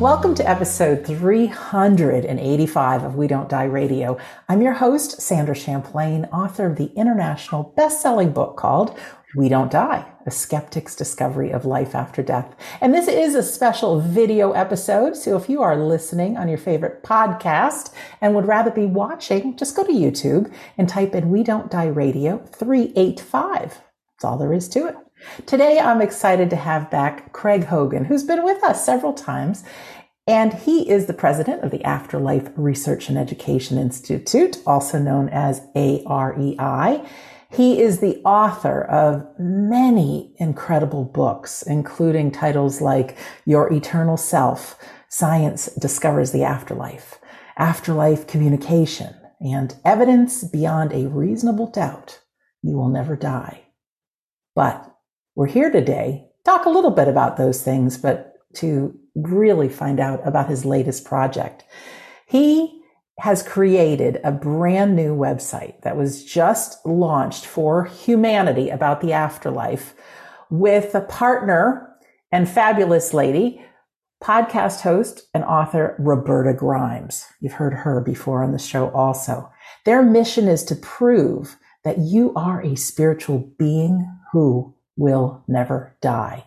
Welcome to episode 385 of We Don't Die Radio. I'm your host, Sandra Champlain, author of the international best-selling book called We Don't Die, A Skeptic's Discovery of Life After Death. And this is a special video episode, so if you are listening on your favorite podcast and would rather be watching, just go to YouTube and type in We Don't Die Radio 385. That's all there is to it. Today, I'm excited to have back Craig Hogan, who's been with us several times, and he is the president of the Afterlife Research and Education Institute, also known as AREI. He is the author of many incredible books, including titles like Your Eternal Self: Science Discovers the Afterlife, Afterlife Communication, and Evidence Beyond a Reasonable Doubt You Will Never Die. But we're here today, talk a little bit about those things, but to really find out about his latest project. He has created a brand new website that was just launched for humanity about the afterlife with a partner and fabulous lady, podcast host and author Roberta Grimes. You've heard her before on the show also. Their mission is to prove that you are a spiritual being who will never die.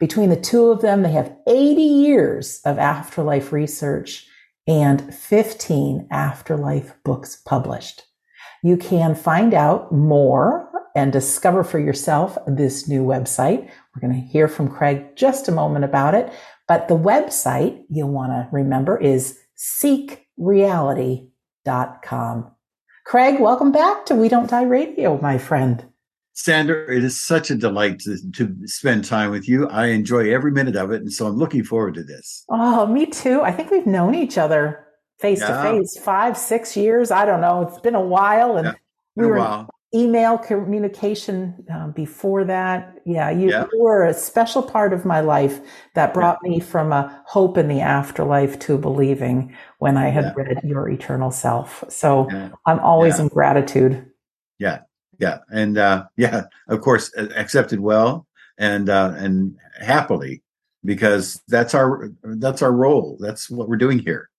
Between the two of them, they have 80 years of afterlife research and 15 afterlife books published. You can find out more and discover for yourself this new website. We're going to hear from Craig just a moment about it, but the website you'll want to remember is seekreality.com. Craig, welcome back to We Don't Die Radio, my friend. Sandra, it is such a delight to spend time with you. I enjoy every minute of it, and so I'm looking forward to this. Oh, me too. I think we've known each other face-to-face 5-6 years. I don't know. It's been a while, and we were in email communication before that. You were a special part of my life that brought me from a hope in the afterlife to believing when I had read Your Eternal Self. So I'm always in gratitude. And of course, accepted well and happily, because that's our role. That's what we're doing here,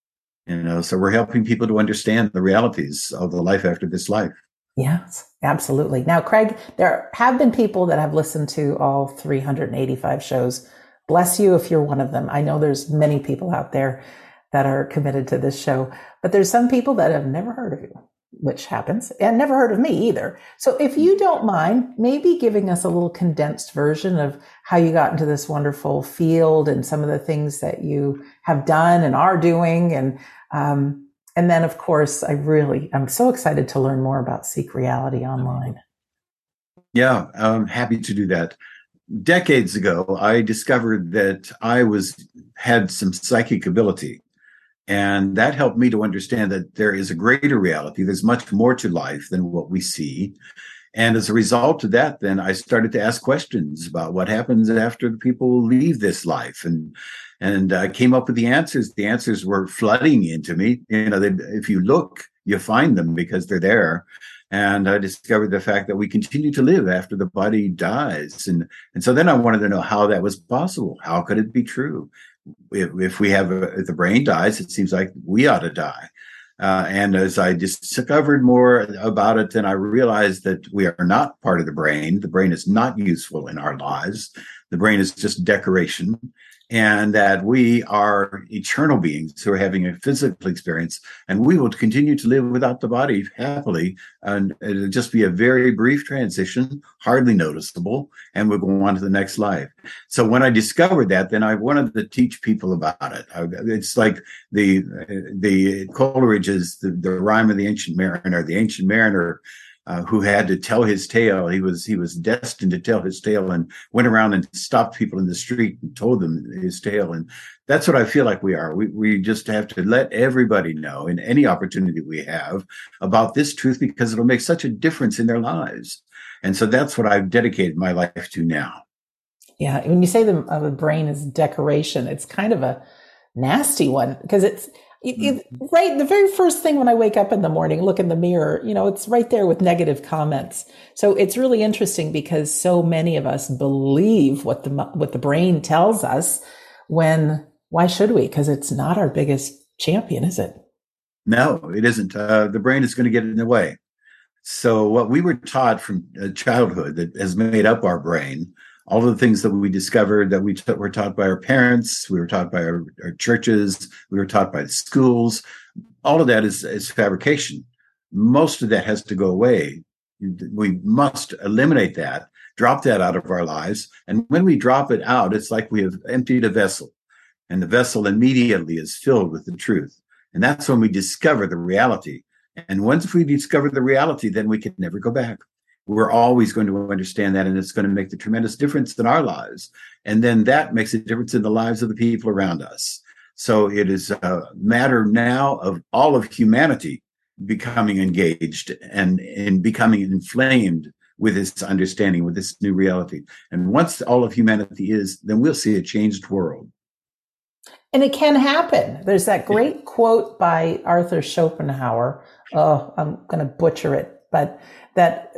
you know. So we're helping people to understand the realities of the life after this life. Yes, absolutely. Now, Craig, there have been people that have listened to all 385 shows. Bless you if you're one of them. I know there's many people out there that are committed to this show, but there's some people that have never heard of you, which happens, and never heard of me either. So if you don't mind, maybe giving us a little condensed version of how you got into this wonderful field and some of the things that you have done and are doing. And then, of course, I'm so excited to learn more about Seek Reality Online. Yeah, I'm happy to do that. Decades ago, I discovered that I had some psychic ability. And that helped me to understand that there is a greater reality. There's much more to life than what we see. And as a result of that, then I started to ask questions about what happens after people leave this life. And I came up with the answers. The answers were flooding into me. You know, if you look, you find them because they're there. And I discovered the fact that we continue to live after the body dies. And so then I wanted to know how that was possible. How could it be true? If the brain dies, it seems like we ought to die. And as I discovered more about it, then I realized that we are not part of the brain. The brain is not useful in our lives. The brain is just decoration, and that we are eternal beings who are having a physical experience, and we will continue to live without the body happily, and it'll just be a very brief transition, hardly noticeable, and we'll go on to the next life. So when I discovered that, then I wanted to teach people about it. It's like the Coleridge's, the Rime of the Ancient Mariner. The Ancient Mariner, who had to tell his tale. He was destined to tell his tale, and went around and stopped people in the street and told them his tale. And that's what I feel like we are. We just have to let everybody know in any opportunity we have about this truth, because it'll make such a difference in their lives. And so that's what I've dedicated my life to now. Yeah. When you say the brain is decoration, it's kind of a nasty one, because the very first thing when I wake up in the morning, look in the mirror, you know, it's right there with negative comments. So it's really interesting, because so many of us believe what the brain tells us when why should we? Because it's not our biggest champion, is it? No, it isn't. The brain is going to get in the way. So what we were taught from childhood that has made up our brain, all of the things that we discovered that we were taught by our parents, we were taught by our churches, we were taught by the schools, all of that is fabrication. Most of that has to go away. We must eliminate that, drop that out of our lives. And when we drop it out, it's like we have emptied a vessel, and the vessel immediately is filled with the truth. And that's when we discover the reality. And once we discover the reality, then we can never go back. We're always going to understand that, and it's going to make the tremendous difference in our lives. And then that makes a difference in the lives of the people around us. So it is a matter now of all of humanity becoming engaged and becoming inflamed with this understanding, with this new reality. And once all of humanity is, then we'll see a changed world. And it can happen. There's that great quote by Arthur Schopenhauer. Oh, I'm going to butcher it, but that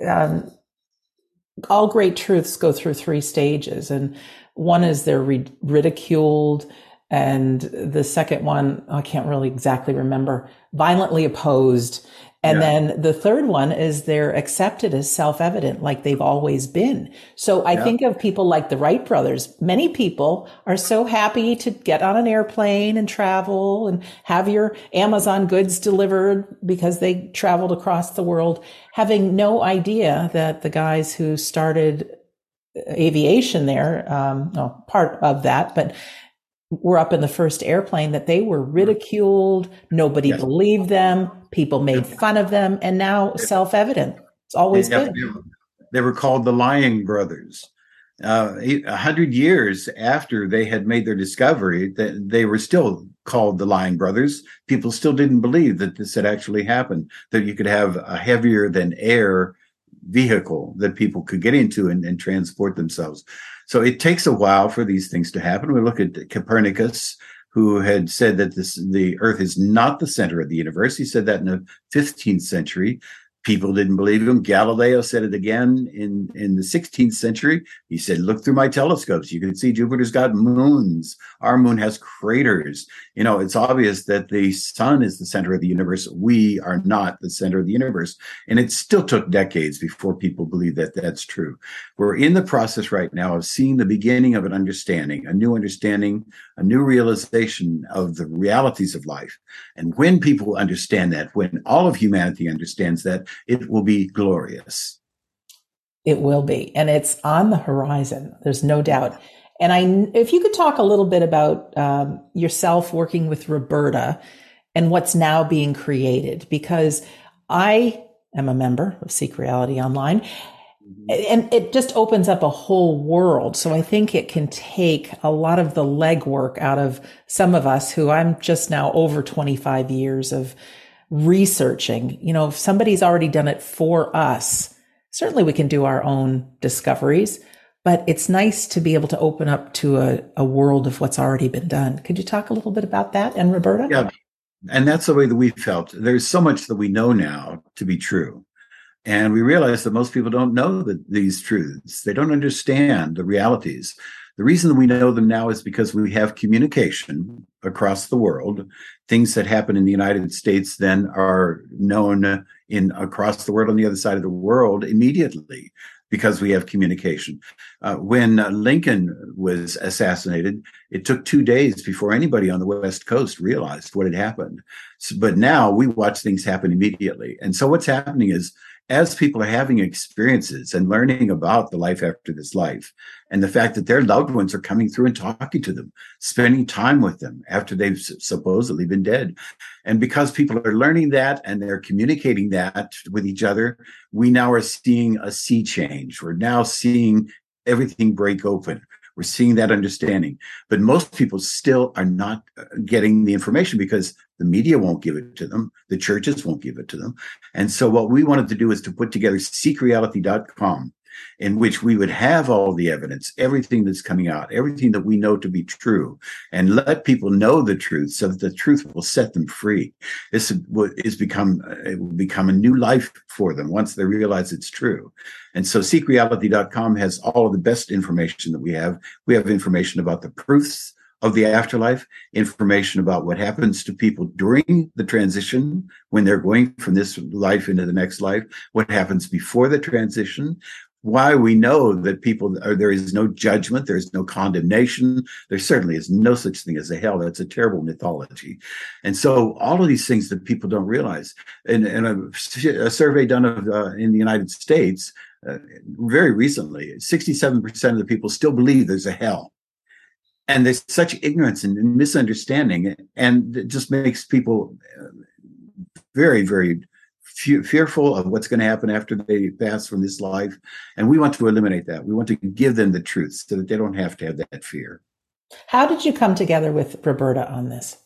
all great truths go through three stages. And one is they're ridiculed. And the second one, I can't really exactly remember, violently opposed. And then the third one is they're accepted as self-evident, like they've always been. So I think of people like the Wright brothers. Many people are so happy to get on an airplane and travel and have your Amazon goods delivered because they traveled across the world, having no idea that the guys who started aviation there, well, part of that, but were up in the first airplane, that they were ridiculed. Nobody believed them. People made fun of them. And now self-evident. It's always good. They were called the Lying Brothers. 100 years after they had made their discovery, they were still called the Lying Brothers. People still didn't believe that this had actually happened, that you could have a heavier than air vehicle that people could get into and transport themselves. So it takes a while for these things to happen. We look at Copernicus, who had said that the Earth is not the center of the universe. He said that in the 15th century. People didn't believe him. Galileo said it again in the 16th century. He said, look through my telescopes. You can see Jupiter's got moons. Our moon has craters. You know, it's obvious that the sun is the center of the universe. We are not the center of the universe. And it still took decades before people believed that that's true. We're in the process right now of seeing the beginning of an understanding, a new realization of the realities of life. And when people understand that, when all of humanity understands that, it will be glorious. It will be. And it's on the horizon. There's no doubt. And if you could talk a little bit about yourself working with Roberta and what's now being created, because I am a member of Seek Reality Online, and it just opens up a whole world. So I think it can take a lot of the legwork out of some of us who I'm just now over 25 years of researching. You know, if somebody's already done it for us, certainly we can do our own discoveries, but it's nice to be able to open up to a world of what's already been done. Could you talk a little bit about that, and Roberta? Yeah, and that's the way that we felt. There's so much that we know now to be true. And we realize that most people don't know these truths. They don't understand the realities. The reason that we know them now is because we have communication across the world. Things that happen in the United States then are known across the world, on the other side of the world, immediately, because we have communication. When Lincoln was assassinated, it took 2 days before anybody on the West Coast realized what had happened. But now we watch things happen immediately. And so what's happening is, as people are having experiences and learning about the life after this life, and the fact that their loved ones are coming through and talking to them, spending time with them after they've supposedly been dead. And because people are learning that and they're communicating that with each other, we now are seeing a sea change. We're now seeing everything break open. We're seeing that understanding. But most people still are not getting the information because the media won't give it to them. The churches won't give it to them. And so what we wanted to do is to put together seekreality.com, in which we would have all the evidence, everything that's coming out, everything that we know to be true, and let people know the truth so that the truth will set them free. It will become a new life for them once they realize it's true. And so seekreality.com has all of the best information that we have. We have information about the proofs of the afterlife, information about what happens to people during the transition when they're going from this life into the next life, what happens before the transition, why we know that there is no judgment, there is no condemnation, there certainly is no such thing as a hell. That's a terrible mythology. And so all of these things that people don't realize. And a survey done in the United States very recently, 67% of the people still believe there's a hell. And there's such ignorance and misunderstanding, and it just makes people very, very fearful of what's going to happen after they pass from this life. And we want to eliminate that. We want to give them the truth so that they don't have to have that fear. How did you come together with Roberta on this?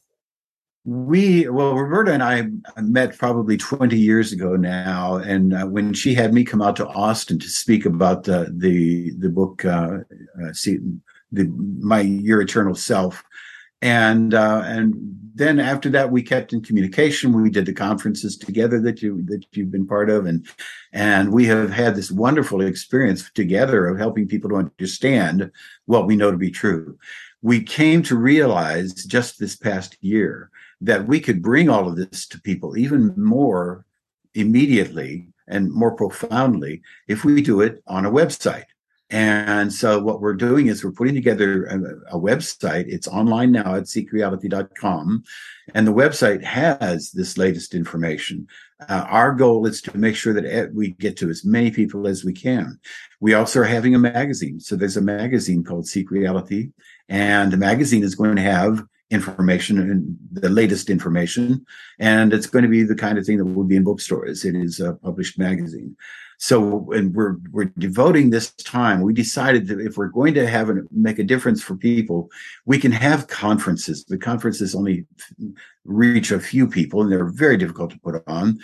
Roberta and I met probably 20 years ago now, and when she had me come out to Austin to speak about the book, Your Eternal Self. And then after that, we kept in communication. We did the conferences together that you've been part of. And we have had this wonderful experience together of helping people to understand what we know to be true. We came to realize just this past year that we could bring all of this to people even more immediately and more profoundly if we do it on a website. And so what we're doing is we're putting together a website. It's online now at seekreality.com. And the website has this latest information. Our goal is to make sure that we get to as many people as we can. We also are having a magazine. So there's a magazine called Seek Reality. And the magazine is going to have information and the latest information. And it's going to be the kind of thing that will be in bookstores. It is a published magazine. So, and we're devoting this time. We decided that if we're going to make a difference for people, we can have conferences. The conferences only reach a few people, and they're very difficult to put on.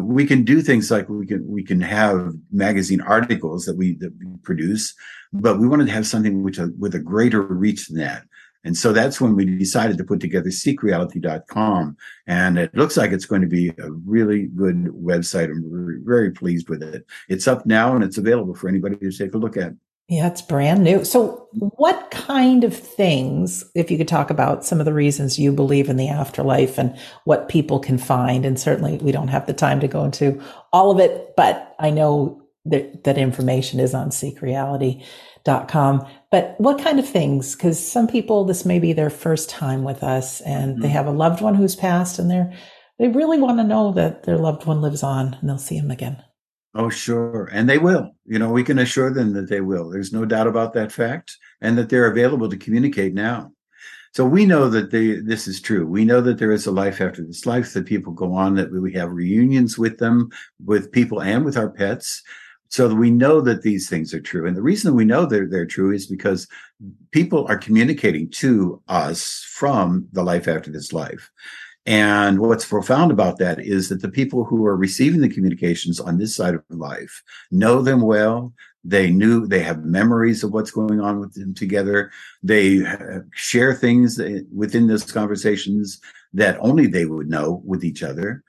We can do things like we can have magazine articles that we produce, but we wanted to have something with a greater reach than that. And so that's when we decided to put together seekreality.com. And it looks like it's going to be a really good website. I'm very pleased with it. It's up now and it's available for anybody to take a look at. Yeah, it's brand new. So what kind of things, if you could talk about some of the reasons you believe in the afterlife and what people can find, and certainly we don't have the time to go into all of it, but I know that information is on seekreality.com. But what kind of things? Because some people, this may be their first time with us, and mm-hmm. They have a loved one who's passed, and they really want to know that their loved one lives on, and they'll see him again. Oh, sure. And they will. We can assure them that they will. There's no doubt about that fact, and that they're available to communicate now. So we know that this is true. We know that there is a life after this life, that people go on, that we have reunions with them, with people and with our pets. So we know that these things are true. And the reason we know they're true is because people are communicating to us from the life after this life. And what's profound about that is that the people who are receiving the communications on this side of life know them well. They have memories of what's going on with them together. They share things within those conversations that only they would know with each other.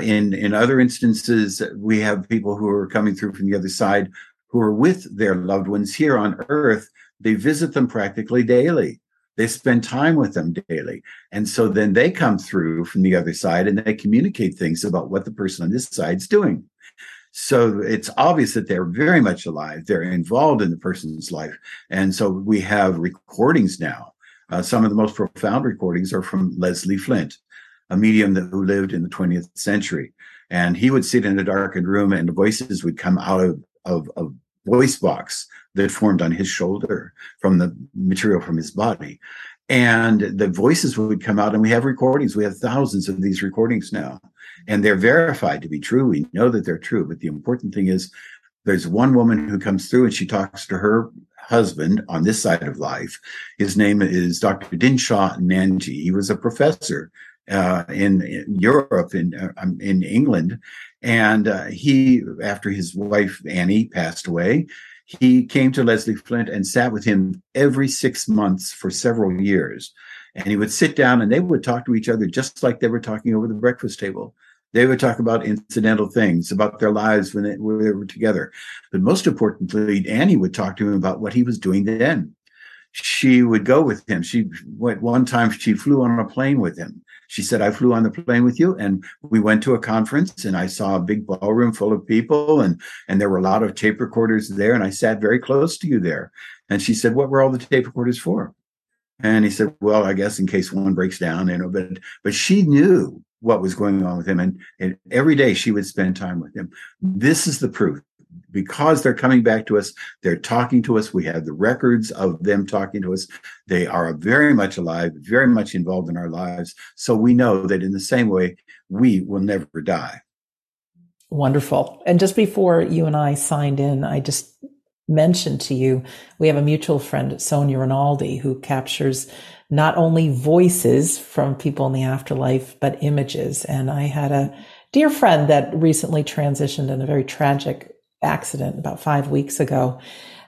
In other instances, we have people who are coming through from the other side who are with their loved ones here on Earth. They visit them practically daily. They spend time with them daily. And so then they come through from the other side and they communicate things about what the person on this side's doing. So it's obvious that they're very much alive. They're involved in the person's life. And so we have recordings now. Some of the most profound recordings are from Leslie Flint, a medium who lived in the 20th century. And he would sit in a darkened room and the voices would come out of a voice box that formed on his shoulder from the material from his body. And the voices would come out, and we have recordings. We have thousands of these recordings now. And they're verified to be true. We know that they're true. But the important thing is there's one woman who comes through and she talks to her husband on this side of life. His name is Dr. Dinshaw Nanji. He was a professor in Europe, in England. And he, after his wife, Annie, passed away, he came to Leslie Flint and sat with him every 6 months for several years. And he would sit down and they would talk to each other just like they were talking over the breakfast table. They would talk about incidental things, about their lives when they were together. But most importantly, Annie would talk to him about what he was doing then. she would go with him. She went one time, she flew on a plane with him. She said, I flew on the plane with you, and we went to a conference, and I saw a big ballroom full of people, and there were a lot of tape recorders there, and I sat very close to you there. And she said, what were all the tape recorders for? And he said, well, I guess in case one breaks down, you know, but she knew what was going on with him, and every day she would spend time with him. This is the proof. Because they're coming back to us, they're talking to us. We have the records of them talking to us. They are very much alive, very much involved in our lives. So we know that in the same way, we will never die. Wonderful. And just before you and I signed in, I just mentioned to you, we have a mutual friend, Sonia Rinaldi, who captures not only voices from people in the afterlife, but images. And I had a dear friend that recently transitioned in a very tragic accident about 5 weeks ago.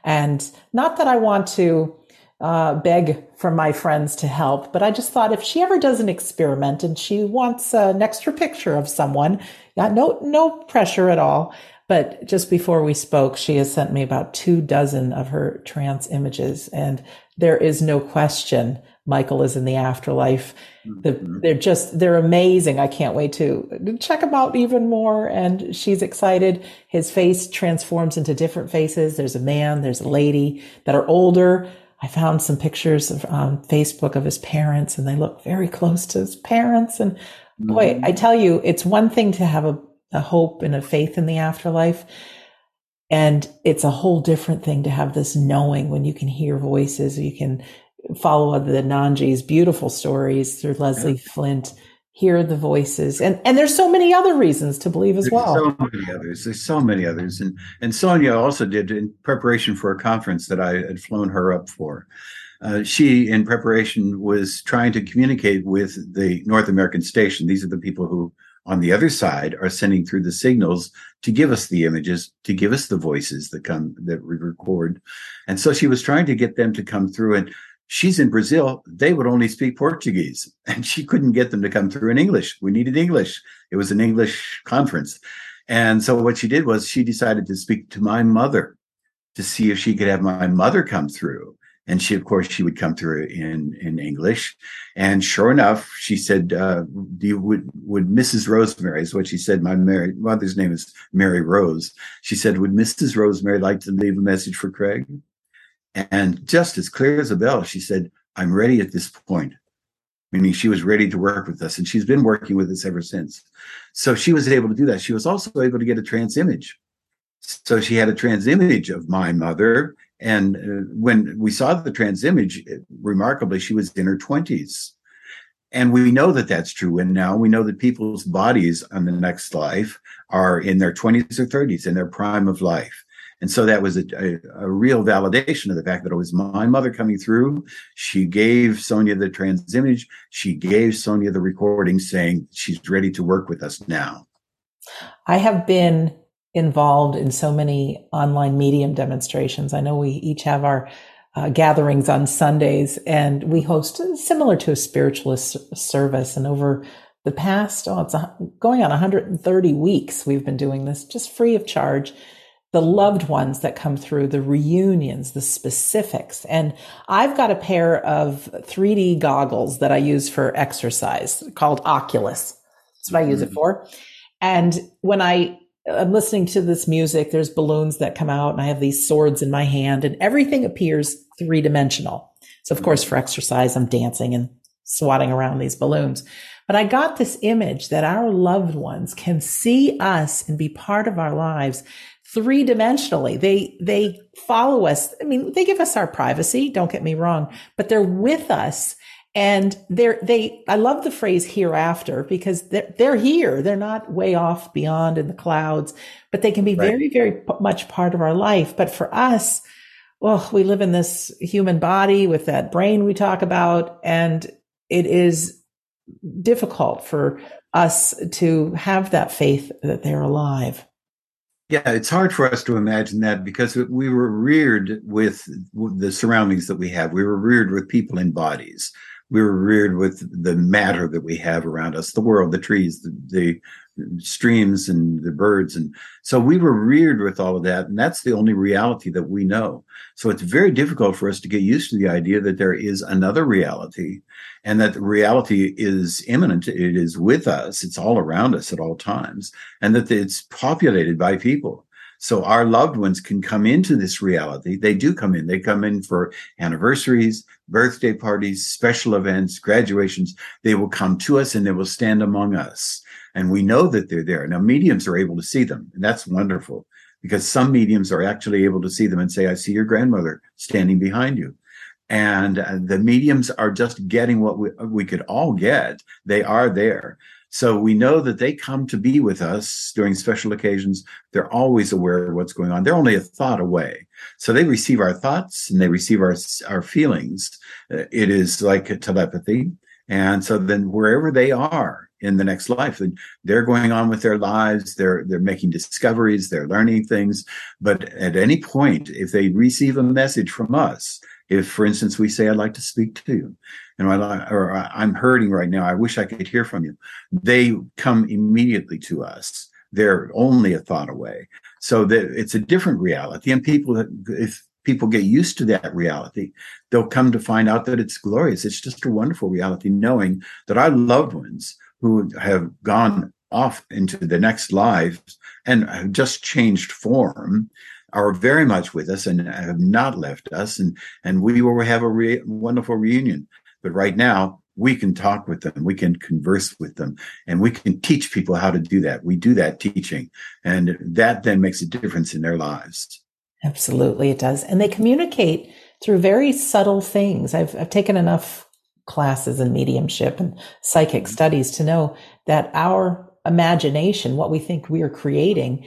And not that I want to beg from my friends to help, but I just thought if she ever does an experiment and she wants an extra picture of someone, no pressure at all. But just before we spoke, she has sent me about 24 of her trance images. And there is no question Michael is in the afterlife. They're amazing. I can't wait to check them out even more. And she's excited. His face transforms into different faces. There's a man, there's a lady that are older. I found some pictures on Facebook of his parents, and they look very close to his parents. And boy, I tell you, it's one thing to have a hope and a faith in the afterlife. And it's a whole different thing to have this knowing when you can hear voices, you can follow the Nanji's beautiful stories through Leslie Flint, hear the voices. And there's so many other reasons to believe as well. There's so many others. And Sonia also did, in preparation for a conference that I had flown her up for, she, in preparation, was trying to communicate with the North American station. These are the people who, on the other side, are sending through the signals to give us the images, to give us the voices that we record. And so she was trying to get them to come through, and she's in Brazil. They would only speak Portuguese, and she couldn't get them to come through in English. We needed English. It was an English conference. And so what she did was she decided to speak to my mother to see if she could have my mother come through. And she, of course, she would come through in English. And sure enough, she said, would Mrs. Rosemary, is what she said. My mother's name is Mary Rose. She said, would Mrs. Rosemary like to leave a message for Craig? And just as clear as a bell, she said, I'm ready at this point. Meaning she was ready to work with us. And she's been working with us ever since. So she was able to do that. She was also able to get a trans image. So she had a trans image of my mother. And when we saw the trans image, remarkably, she was in her 20s. And we know that that's true. And now we know that people's bodies on the next life are in their 20s or 30s, in their prime of life. And so that was a real validation of the fact that it was my mother coming through. She gave Sonia the trans image. She gave Sonia the recording saying she's ready to work with us now. I have been involved in so many online medium demonstrations. I know we each have our gatherings on Sundays, and we host similar to a spiritualist service. And over the past, it's going on 130 weeks, we've been doing this just free of charge. The loved ones that come through, the reunions, the specifics. And I've got a pair of 3D goggles that I use for exercise called Oculus. That's what I use it for. And when I'm listening to this music, there's balloons that come out, and I have these swords in my hand, and everything appears three-dimensional. So, of course, for exercise, I'm dancing and swatting around these balloons. But I got this image that our loved ones can see us and be part of our lives three-dimensionally. They follow us. I mean, they give us our privacy, don't get me wrong, but they're with us. And I love the phrase hereafter, because they're here. They're not way off beyond in the clouds, but they can be very, very much part of our life. But for us, well, we live in this human body with that brain we talk about, and it is difficult for us to have that faith that they're alive. Yeah, it's hard for us to imagine that, because we were reared with the surroundings that we have. We were reared with people in bodies. we were reared with the matter that we have around us, the world, the trees, the streams and the birds. And so we were reared with all of that. And that's the only reality that we know. So it's very difficult for us to get used to the idea that there is another reality and that the reality is imminent. It is with us. It's all around us at all times, and that it's populated by people. So our loved ones can come into this reality. They do come in. They come in for anniversaries, birthday parties, special events, graduations. They will come to us and they will stand among us. And we know that they're there. Now, mediums are able to see them. And that's wonderful, because some mediums are actually able to see them and say, I see your grandmother standing behind you. And the mediums are just getting what we could all get. They are there. So we know that they come to be with us during special occasions. They're always aware of what's going on. They're only a thought away. So they receive our thoughts and they receive our feelings. It is like a telepathy. And so then wherever they are in the next life, they're going on with their lives. They're making discoveries. They're learning things. But at any point, if they receive a message from us, if, for instance, we say, I'd like to speak to you, and or I'm hurting right now, I wish I could hear from you, they come immediately to us. They're only a thought away. So it's a different reality. And if people get used to that reality, they'll come to find out that it's glorious. It's just a wonderful reality, knowing that our loved ones who have gone off into the next lives and have just changed form are very much with us and have not left us, and we will have a wonderful reunion. But right now, we can talk with them, we can converse with them, and we can teach people how to do that. We do that teaching, and that then makes a difference in their lives. Absolutely, it does. And they communicate through very subtle things. I've taken enough classes in mediumship and psychic studies to know that our imagination, what we think we are creating,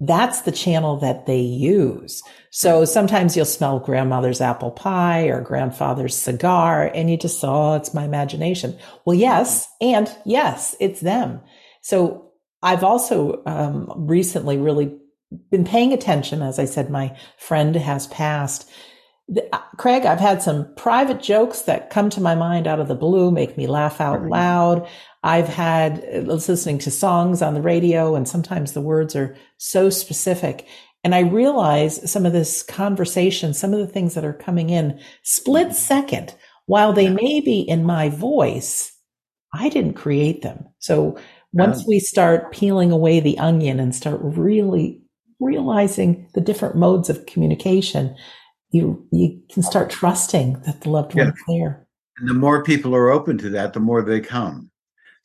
that's the channel that they use. So sometimes you'll smell grandmother's apple pie or grandfather's cigar, and you just, oh, it's my imagination. Well, yes, and yes, it's them. So I've also recently really been paying attention. As I said, my friend has passed. Craig, I've had some private jokes that come to my mind out of the blue, make me laugh out loud. I've had listening to songs on the radio, and sometimes the words are so specific. And I realize some of this conversation, some of the things that are coming in split second, while they may be in my voice, I didn't create them. So once we start peeling away the onion and start really realizing the different modes of communication, you can start trusting that the loved one is there. And the more people are open to that, the more they come.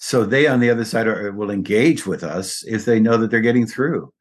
So they, on the other side, will engage with us if they know that they're getting through.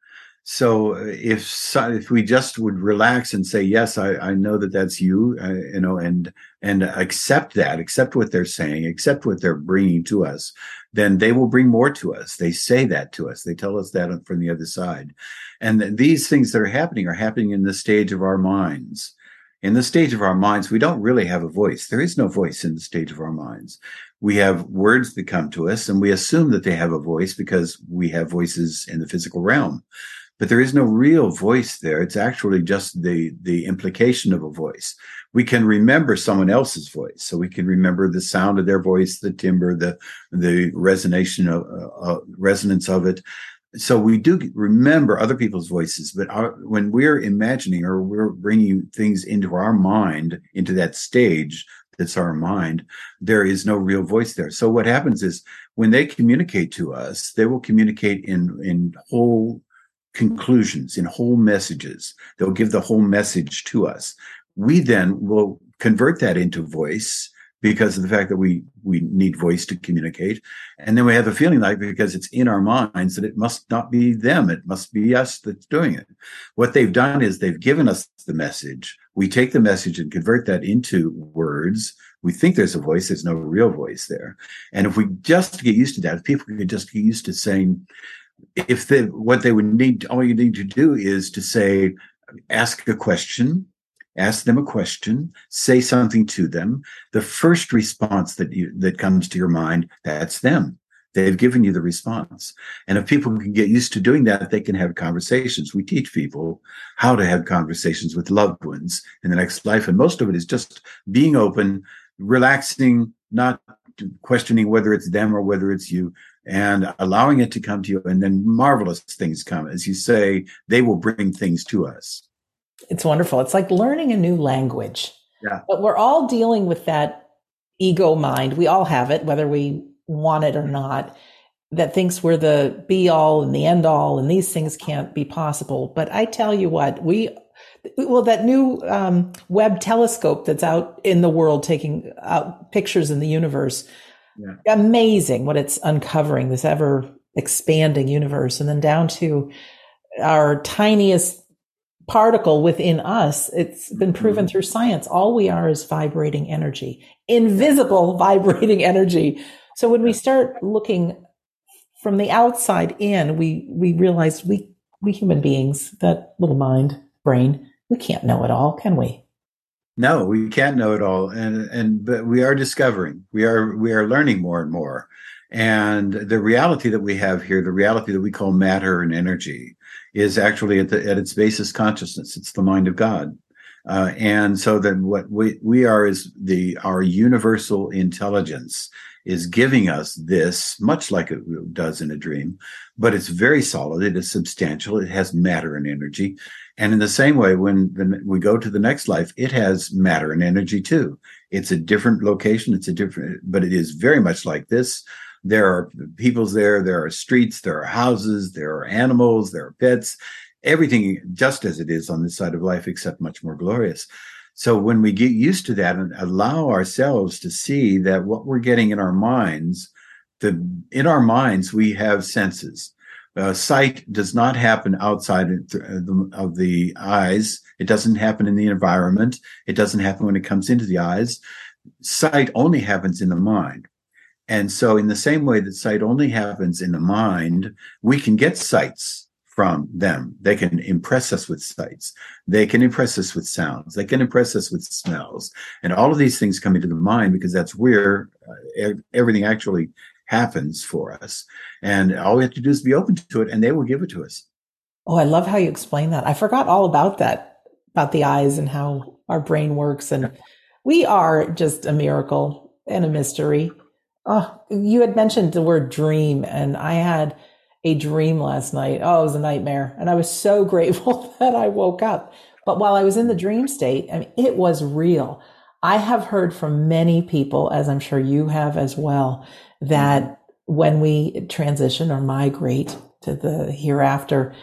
So if we just would relax and say, yes, I know that that's you, you know, and accept that, accept what they're saying, accept what they're bringing to us, then they will bring more to us. They say that to us. They tell us that from the other side. And these things that are happening in the stage of our minds. In the stage of our minds, we don't really have a voice. There is no voice in the stage of our minds. We have words that come to us, and we assume that they have a voice because we have voices in the physical realm. But there is no real voice there. It's actually just the implication of a voice. We can remember someone else's voice. So we can remember the sound of their voice, the timbre, the resonance of it. So we do remember other people's voices, but when we're imagining or we're bringing things into our mind, into that stage that's our mind, there is no real voice there. So what happens is when they communicate to us, they will communicate in whole conclusions, in whole messages. They'll give the whole message to us. We then will convert that into voice, because of the fact that we need voice to communicate. And then we have a feeling like, because it's in our minds, that it must not be them. It must be us that's doing it. What they've done is they've given us the message. We take the message and convert that into words. We think there's a voice. There's no real voice there. And if we just get used to that, if people could just get used to saying, what they would need, all you need to do is to say, ask them a question, say something to them. The first response that comes to your mind, that's them. They've given you the response. And if people can get used to doing that, they can have conversations. We teach people how to have conversations with loved ones in the next life. And most of it is just being open, relaxing, not questioning whether it's them or whether it's you, and allowing it to come to you. And then marvelous things come. As you say, they will bring things to us. It's wonderful. It's like learning a new language. Yeah. But we're all dealing with that ego mind. We all have it, whether we want it or not, that thinks we're the be all and the end all, and these things can't be possible. But I tell you what, well, that new Webb telescope that's out in the world taking pictures in the universe, yeah. Amazing what it's uncovering, this ever expanding universe. And then down to our tiniest particle within us, it's been proven through science. All we are is vibrating energy, invisible vibrating energy. So when we start looking from the outside in, we realize we human beings, that little mind, brain, we can't know it all, can we? No, we can't know it all, and but we are discovering. We are learning more and more, and the reality that we have here, the reality that we call matter and energy, is actually at its basis consciousness. It's the mind of God, and so then what we are is our universal intelligence is giving us this, much like it does in a dream, but it's very solid. It is substantial. It has matter and energy. And in the same way, when we go to the next life, it has matter and energy too. It's a different location. But it is very much like this. There are peoples there. There are streets. There are houses. There are animals. There are pets. Everything just as it is on this side of life, except much more glorious. So when we get used to that and allow ourselves to see that what we're getting in our minds, in our minds, we have senses. Sight does not happen outside of the eyes. It doesn't happen in the environment. It doesn't happen when it comes into the eyes. Sight only happens in the mind. And so in the same way that sight only happens in the mind, we can get sights from them. They can impress us with sights. They can impress us with sounds. They can impress us with smells. And all of these things come into the mind because that's where everything actually happens for us. And all we have to do is be open to it, and they will give it to us. Oh, I love how you explain that. I forgot all about that, about the eyes and how our brain works. And we are just a miracle and a mystery. Oh, you had mentioned the word dream, and I had a dream last night. Oh, it was a nightmare. And I was so grateful that I woke up. But while I was in the dream state, I mean, it was real. I have heard from many people, as I'm sure you have as well, that when we transition or migrate to the hereafter,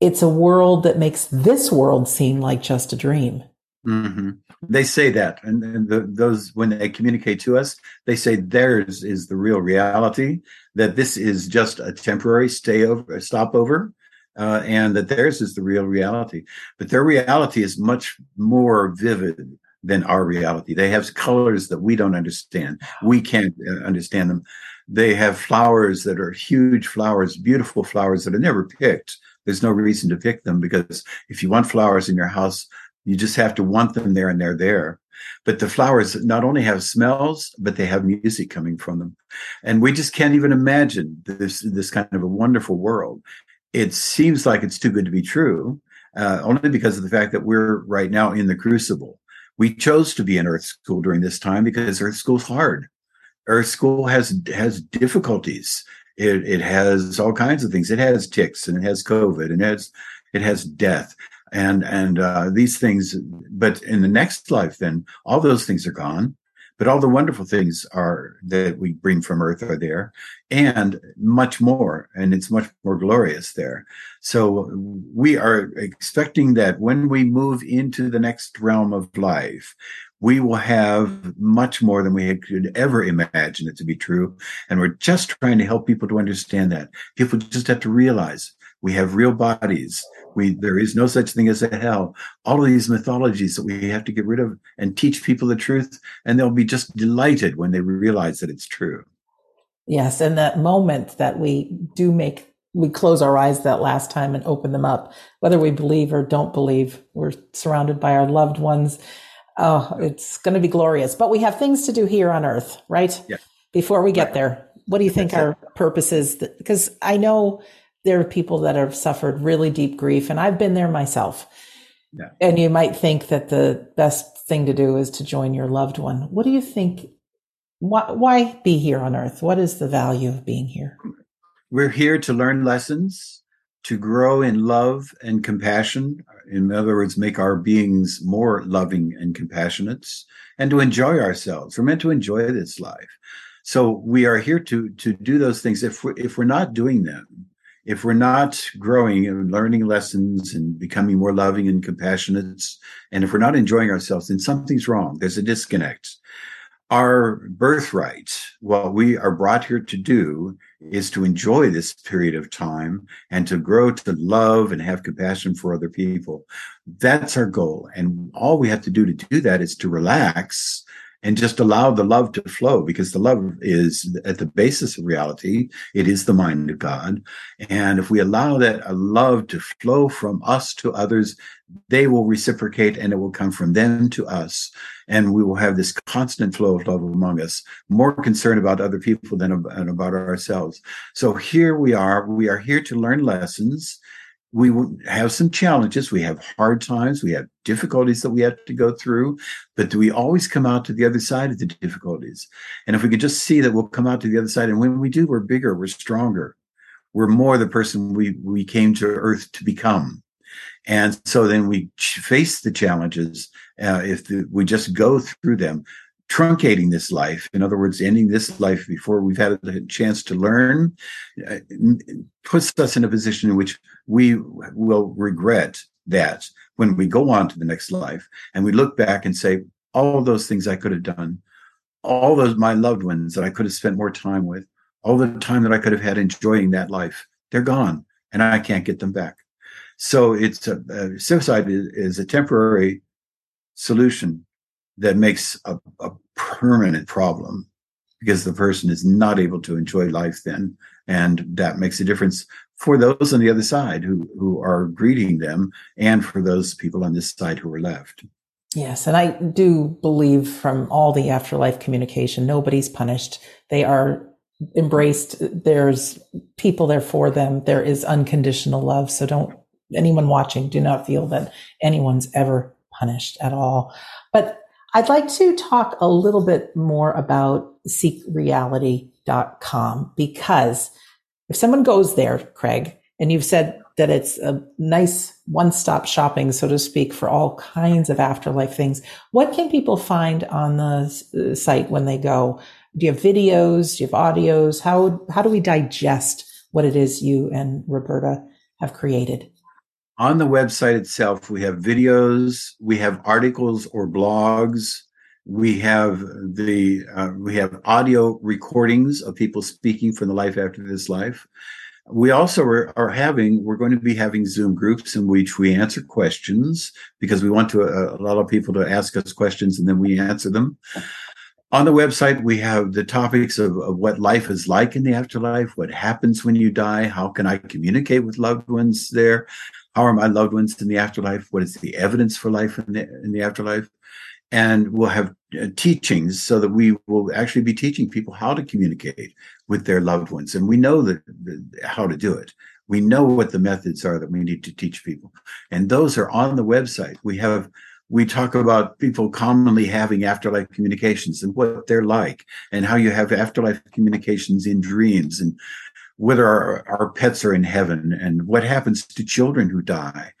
it's a world that makes this world seem like just a dream. Mm-hmm. They say that. And those, when they communicate to us, they say theirs is the real reality, that this is just a temporary stopover, and that theirs is the real reality. But their reality is much more vivid than our reality. They have colors that we don't understand. We can't understand them. They have flowers that are huge flowers, beautiful flowers that are never picked. There's no reason to pick them, because if you want flowers in your house, you just have to want them there, and they're there. But the flowers not only have smells, but they have music coming from them. And we just can't even imagine this kind of a wonderful world. It seems like it's too good to be true, only because of the fact that we're right now in the crucible. We chose to be in Earth School during this time because Earth School's hard. Earth School has difficulties. It has all kinds of things. It has ticks, and it has COVID, and it has death. And these things, but in the next life, then all those things are gone, but all the wonderful things that we bring from Earth are there, and much more. And it's much more glorious there. So we are expecting that when we move into the next realm of life, we will have much more than we could ever imagine it to be true. And we're just trying to help people to understand that. People just have to realize we have real bodies. There is no such thing as a hell. All of these mythologies that we have to get rid of, and teach people the truth, and they'll be just delighted when they realize that it's true. Yes, and that moment that we close our eyes that last time and open them up, whether we believe or don't believe, we're surrounded by our loved ones. Oh, it's going to be glorious. But we have things to do here on Earth, right? Yeah. Before we get there, what do you think our purpose is? Because I know there are people that have suffered really deep grief, and I've been there myself. Yeah. And you might think that the best thing to do is to join your loved one. What do you think Why be here on Earth? What is the value of being here? We're here to learn lessons, to grow in love and compassion. In other words, make our beings more loving and compassionate, and to enjoy ourselves. We're meant to enjoy this life. So we are here to do those things. If we're not doing them, if we're not growing and learning lessons and becoming more loving and compassionate, and if we're not enjoying ourselves, then something's wrong. There's a disconnect. Our birthright, what we are brought here to do, is to enjoy this period of time and to grow to love and have compassion for other people. That's our goal. And all we have to do that is to relax and just allow the love to flow, because the love is at the basis of reality. It is the mind of God. And if we allow that love to flow from us to others, they will reciprocate, and it will come from them to us. And we will have this constant flow of love among us, more concerned about other people than about ourselves. So here we are. We are here to learn lessons. We will have some challenges. We have hard times. We have difficulties that we have to go through, but do we always come out to the other side of the difficulties? And if we could just see that we'll come out to the other side, and when we do, we're bigger, we're stronger, we're more the person we came to Earth to become. And so then we face the challenges if we just go through them, truncating this life. In other words, ending this life before we've had a chance to learn puts us in a position in which we will regret that when we go on to the next life and we look back and say, all those things I could have done, all those my loved ones that I could have spent more time with, all the time that I could have had enjoying that life, they're gone and I can't get them back. So it's suicide is a temporary solution that makes a permanent problem, because the person is not able to enjoy life then. And that makes a difference for those on the other side who are greeting them, and for those people on this side who are left. Yes. And I do believe from all the afterlife communication, nobody's punished. They are embraced. There's people there for them. There is unconditional love. So anyone watching, do not feel that anyone's ever punished at all. But I'd like to talk a little bit more about seekreality.com, because if someone goes there, Craig, and you've said that it's a nice one-stop shopping, so to speak, for all kinds of afterlife things, what can people find on the site when they go? Do you have videos? Do you have audios? How do we digest what it is you and Roberta have created? On the website itself, we have videos, we have articles or blogs, we have we have audio recordings of people speaking from the life after this life. We also we're going to be having Zoom groups in which we answer questions, because we want to allow people to ask us questions and then we answer them. On the website, we have the topics of what life is like in the afterlife, what happens when you die, how can I communicate with loved ones there, how are my loved ones in the afterlife, what is the evidence for life in the afterlife, and we'll have teachings so that we will actually be teaching people how to communicate with their loved ones. And we know how to do it. We know what the methods are that we need to teach people. And those are on the website. We talk about people commonly having afterlife communications and what they're like, and how you have afterlife communications in dreams, and whether our pets are in heaven, and what happens to children who die.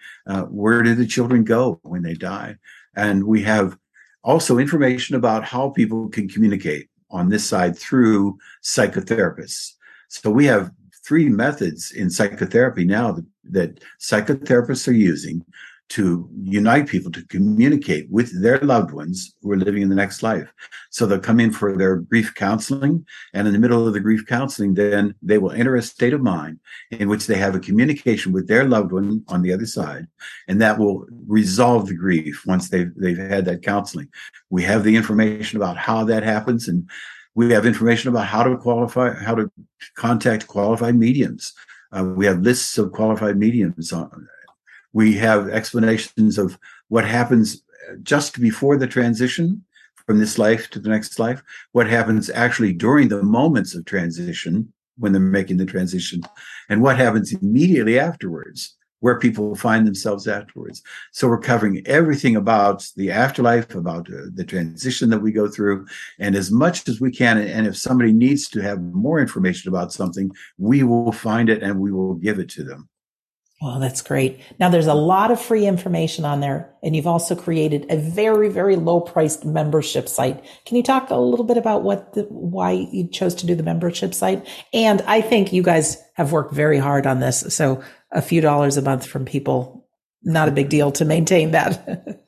Where do the children go when they die? And we have also information about how people can communicate on this side through psychotherapists. So we have three methods in psychotherapy now that psychotherapists are using to unite people to communicate with their loved ones who are living in the next life. So they'll come in for their grief counseling, and in the middle of the grief counseling, then they will enter a state of mind in which they have a communication with their loved one on the other side, and that will resolve the grief once they've had that counseling. We have the information about how that happens, and we have information about how to contact qualified mediums. We have lists of qualified mediums on. We have explanations of what happens just before the transition from this life to the next life, what happens actually during the moments of transition when they're making the transition, and what happens immediately afterwards where people find themselves afterwards. So we're covering everything about the afterlife, about the transition that we go through, and as much as we can. And if somebody needs to have more information about something, we will find it and we will give it to them. Well, that's great. Now, there's a lot of free information on there, and you've also created a very, very low-priced membership site. Can you talk a little bit about why you chose to do the membership site? And I think you guys have worked very hard on this, so a few dollars a month from people, not a big deal to maintain that.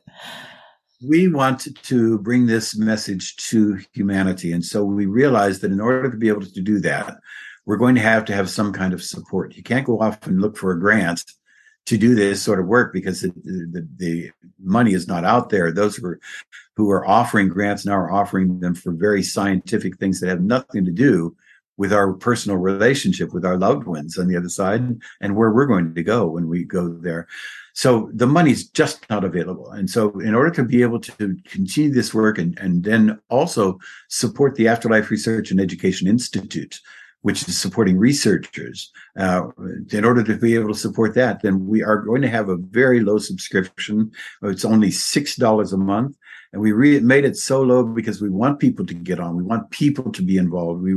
We want to bring this message to humanity, and so we realized that in order to be able to do that, we're going to have some kind of support. You can't go off and look for a grant to do this sort of work because the money is not out there. Those who are offering grants now are offering them for very scientific things that have nothing to do with our personal relationship with our loved ones on the other side and where we're going to go when we go there. So the money's just not available. And so in order to be able to continue this work and then also support the Afterlife Research and Education Institute, which is supporting researchers, in order to be able to support that, then we are going to have a very low subscription. It's only $6 a month. And we made it so low because we want people to get on. We want people to be involved. We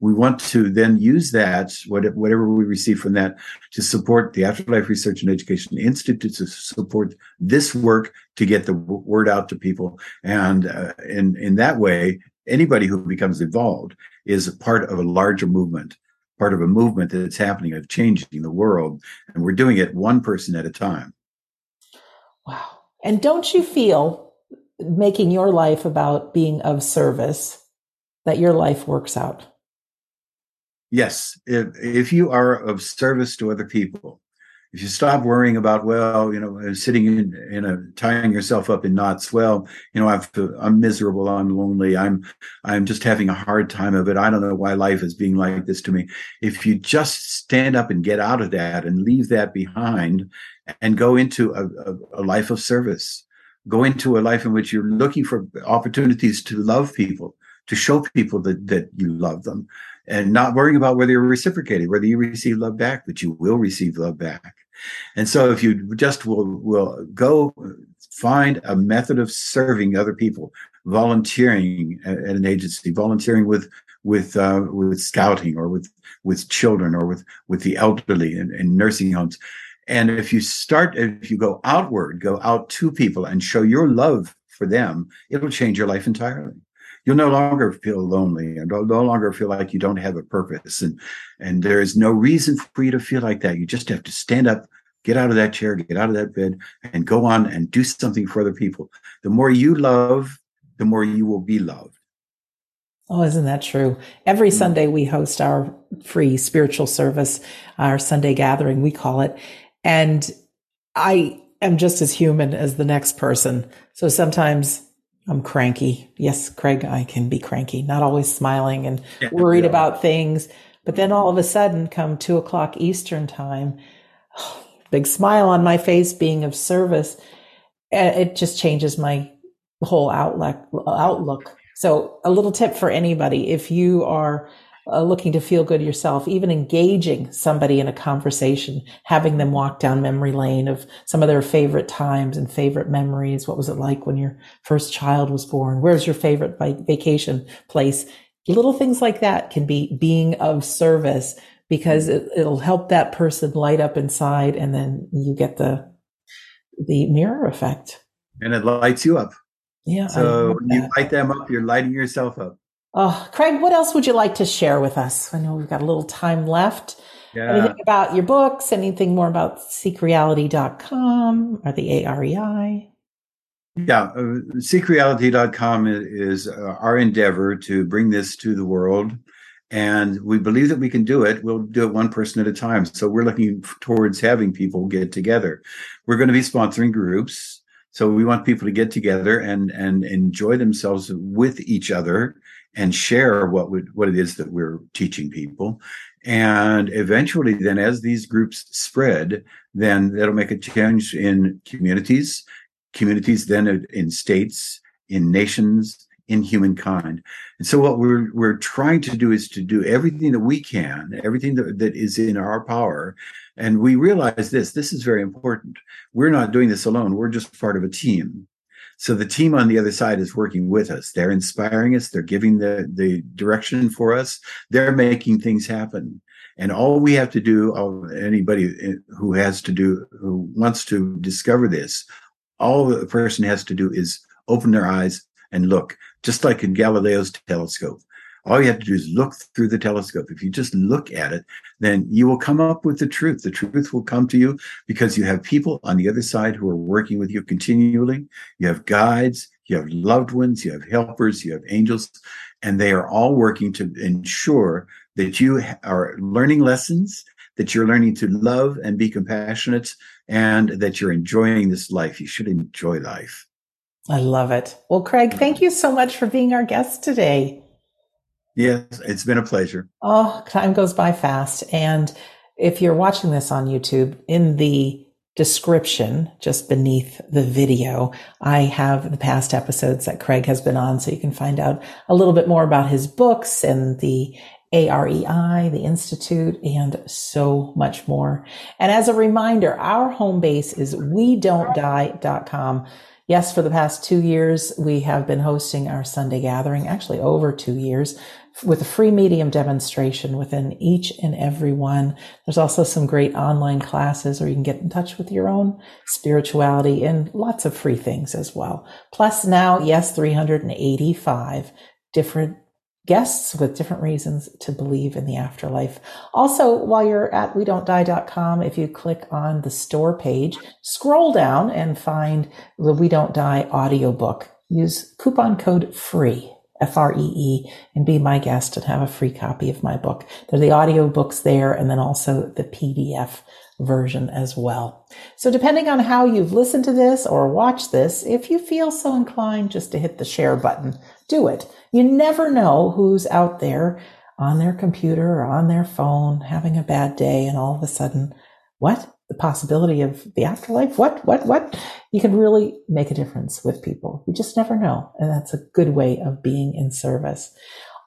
want to then use that, whatever we receive from that, to support the Afterlife Research and Education Institute, to support this work, to get the word out to people. And in that way, anybody who becomes involved is a part of a larger movement, part of a movement that's happening of changing the world. And we're doing it one person at a time. Wow. And don't you feel, making your life about being of service, that your life works out? Yes. If you are of service to other people, if you stop worrying about, sitting tying yourself up in knots, I'm miserable, I'm lonely, I'm just having a hard time of it. I don't know why life is being like this to me. If you just stand up and get out of that and leave that behind and go into a life of service, go into a life in which you're looking for opportunities to love people, to show people that you love them, and not worrying about whether you're reciprocated, whether you receive love back, but you will receive love back. And so if you just will go find a method of serving other people, volunteering at an agency, volunteering with scouting, or with children, or with the elderly in nursing homes. And if you go outward, go out to people and show your love for them, it'll change your life entirely. You'll no longer feel lonely and no longer feel like you don't have a purpose. And there is no reason for you to feel like that. You just have to stand up, get out of that chair, get out of that bed, and go on and do something for other people. The more you love, the more you will be loved. Oh, isn't that true? Every Sunday we host our free spiritual service, our Sunday gathering, we call it. And I am just as human as the next person. So sometimes I'm cranky. Yes, Craig, I can be cranky, not always smiling and worried about things. But then all of a sudden, come 2:00 Eastern time, big smile on my face, being of service. It just changes my whole outlook. So a little tip for anybody, if you are looking to feel good yourself, even engaging somebody in a conversation, having them walk down memory lane of some of their favorite times and favorite memories. What was it like when your first child was born? Where's your favorite vacation place? Little things like that can be being of service, because it'll help that person light up inside, and then you get the mirror effect. And it lights you up. Yeah. So when you light them up, you're lighting yourself up. Oh, Craig, what else would you like to share with us? I know we've got a little time left. Yeah. Anything about your books? Anything more about seekreality.com or the AREI? Yeah, seekreality.com is our endeavor to bring this to the world. And we believe that we can do it. We'll do it one person at a time. So we're looking towards having people get together. We're going to be sponsoring groups. So we want people to get together and enjoy themselves with each other, and share what it is that we're teaching people. And eventually then, as these groups spread, then that'll make a change in communities, then in states, in nations, in humankind. And so what we're trying to do is to do everything that we can, everything that is in our power And we realize this is very important. We're not doing this alone. We're just part of a team. So the team on the other side is working with us. They're inspiring us. They're giving the direction for us. They're making things happen. And all we have to do, anybody who who wants to discover this, all the person has to do is open their eyes and look, just like in Galileo's telescope. All you have to do is look through the telescope. If you just look at it, then you will come up with the truth. The truth will come to you because you have people on the other side who are working with you continually. You have guides, you have loved ones, you have helpers, you have angels, and they are all working to ensure that you are learning lessons, that you're learning to love and be compassionate, and that you're enjoying this life. You should enjoy life. I love it. Well, Craig, thank you so much for being our guest today. Yes, it's been a pleasure. Oh, time goes by fast. And if you're watching this on YouTube, in the description, just beneath the video, I have the past episodes that Craig has been on, so you can find out a little bit more about his books and the AREI, the Institute, and so much more. And as a reminder, our home base is wedon'tdie.com. Yes, for the past 2 years, we have been hosting our Sunday gathering, actually over 2 years, with a free medium demonstration within each and every one. There's also some great online classes where you can get in touch with your own spirituality and lots of free things as well. Plus now, yes, 385 different guests with different reasons to believe in the afterlife. Also, while you're at wedon'tdie.com, if you click on the store page, scroll down and find the We Don't Die audiobook. Use coupon code FREE, F-R-E-E, and be my guest and have a free copy of my book. There are the audiobooks there and then also the PDF version as well. So depending on how you've listened to this or watched this, if you feel so inclined just to hit the share button, do it. You never know who's out there on their computer or on their phone having a bad day, and all of a sudden, what? The possibility of the afterlife? What? You can really make a difference with people. You just never know. And that's a good way of being in service.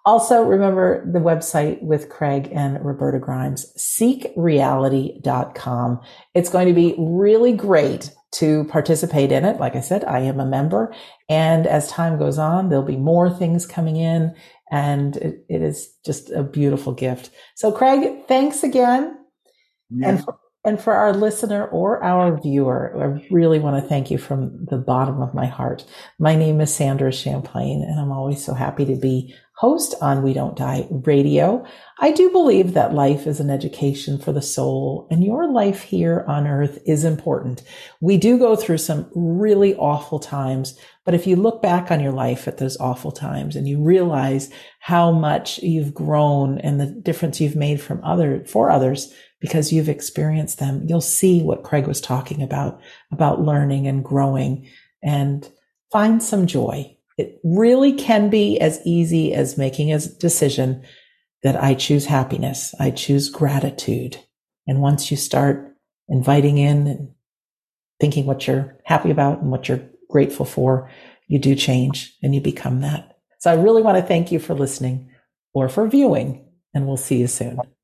Also, remember the website with Craig and Roberta Grimes, seekreality.com. It's going to be really great to participate in it. Like I said, I am a member. And as time goes on, there'll be more things coming in. And it is just a beautiful gift. So Craig, thanks again. Yeah. And for our listener or our viewer, I really want to thank you from the bottom of my heart. My name is Sandra Champlain, and I'm always so happy to be host on We Don't Die Radio. I do believe that life is an education for the soul, and your life here on earth is important. We do go through some really awful times, but if you look back on your life at those awful times and you realize how much you've grown and the difference you've made for others, because you've experienced them, you'll see what Craig was talking about learning and growing, and find some joy. It really can be as easy as making a decision that I choose happiness. I choose gratitude. And once you start inviting in and thinking what you're happy about and what you're grateful for, you do change and you become that. So I really want to thank you for listening or for viewing, and we'll see you soon.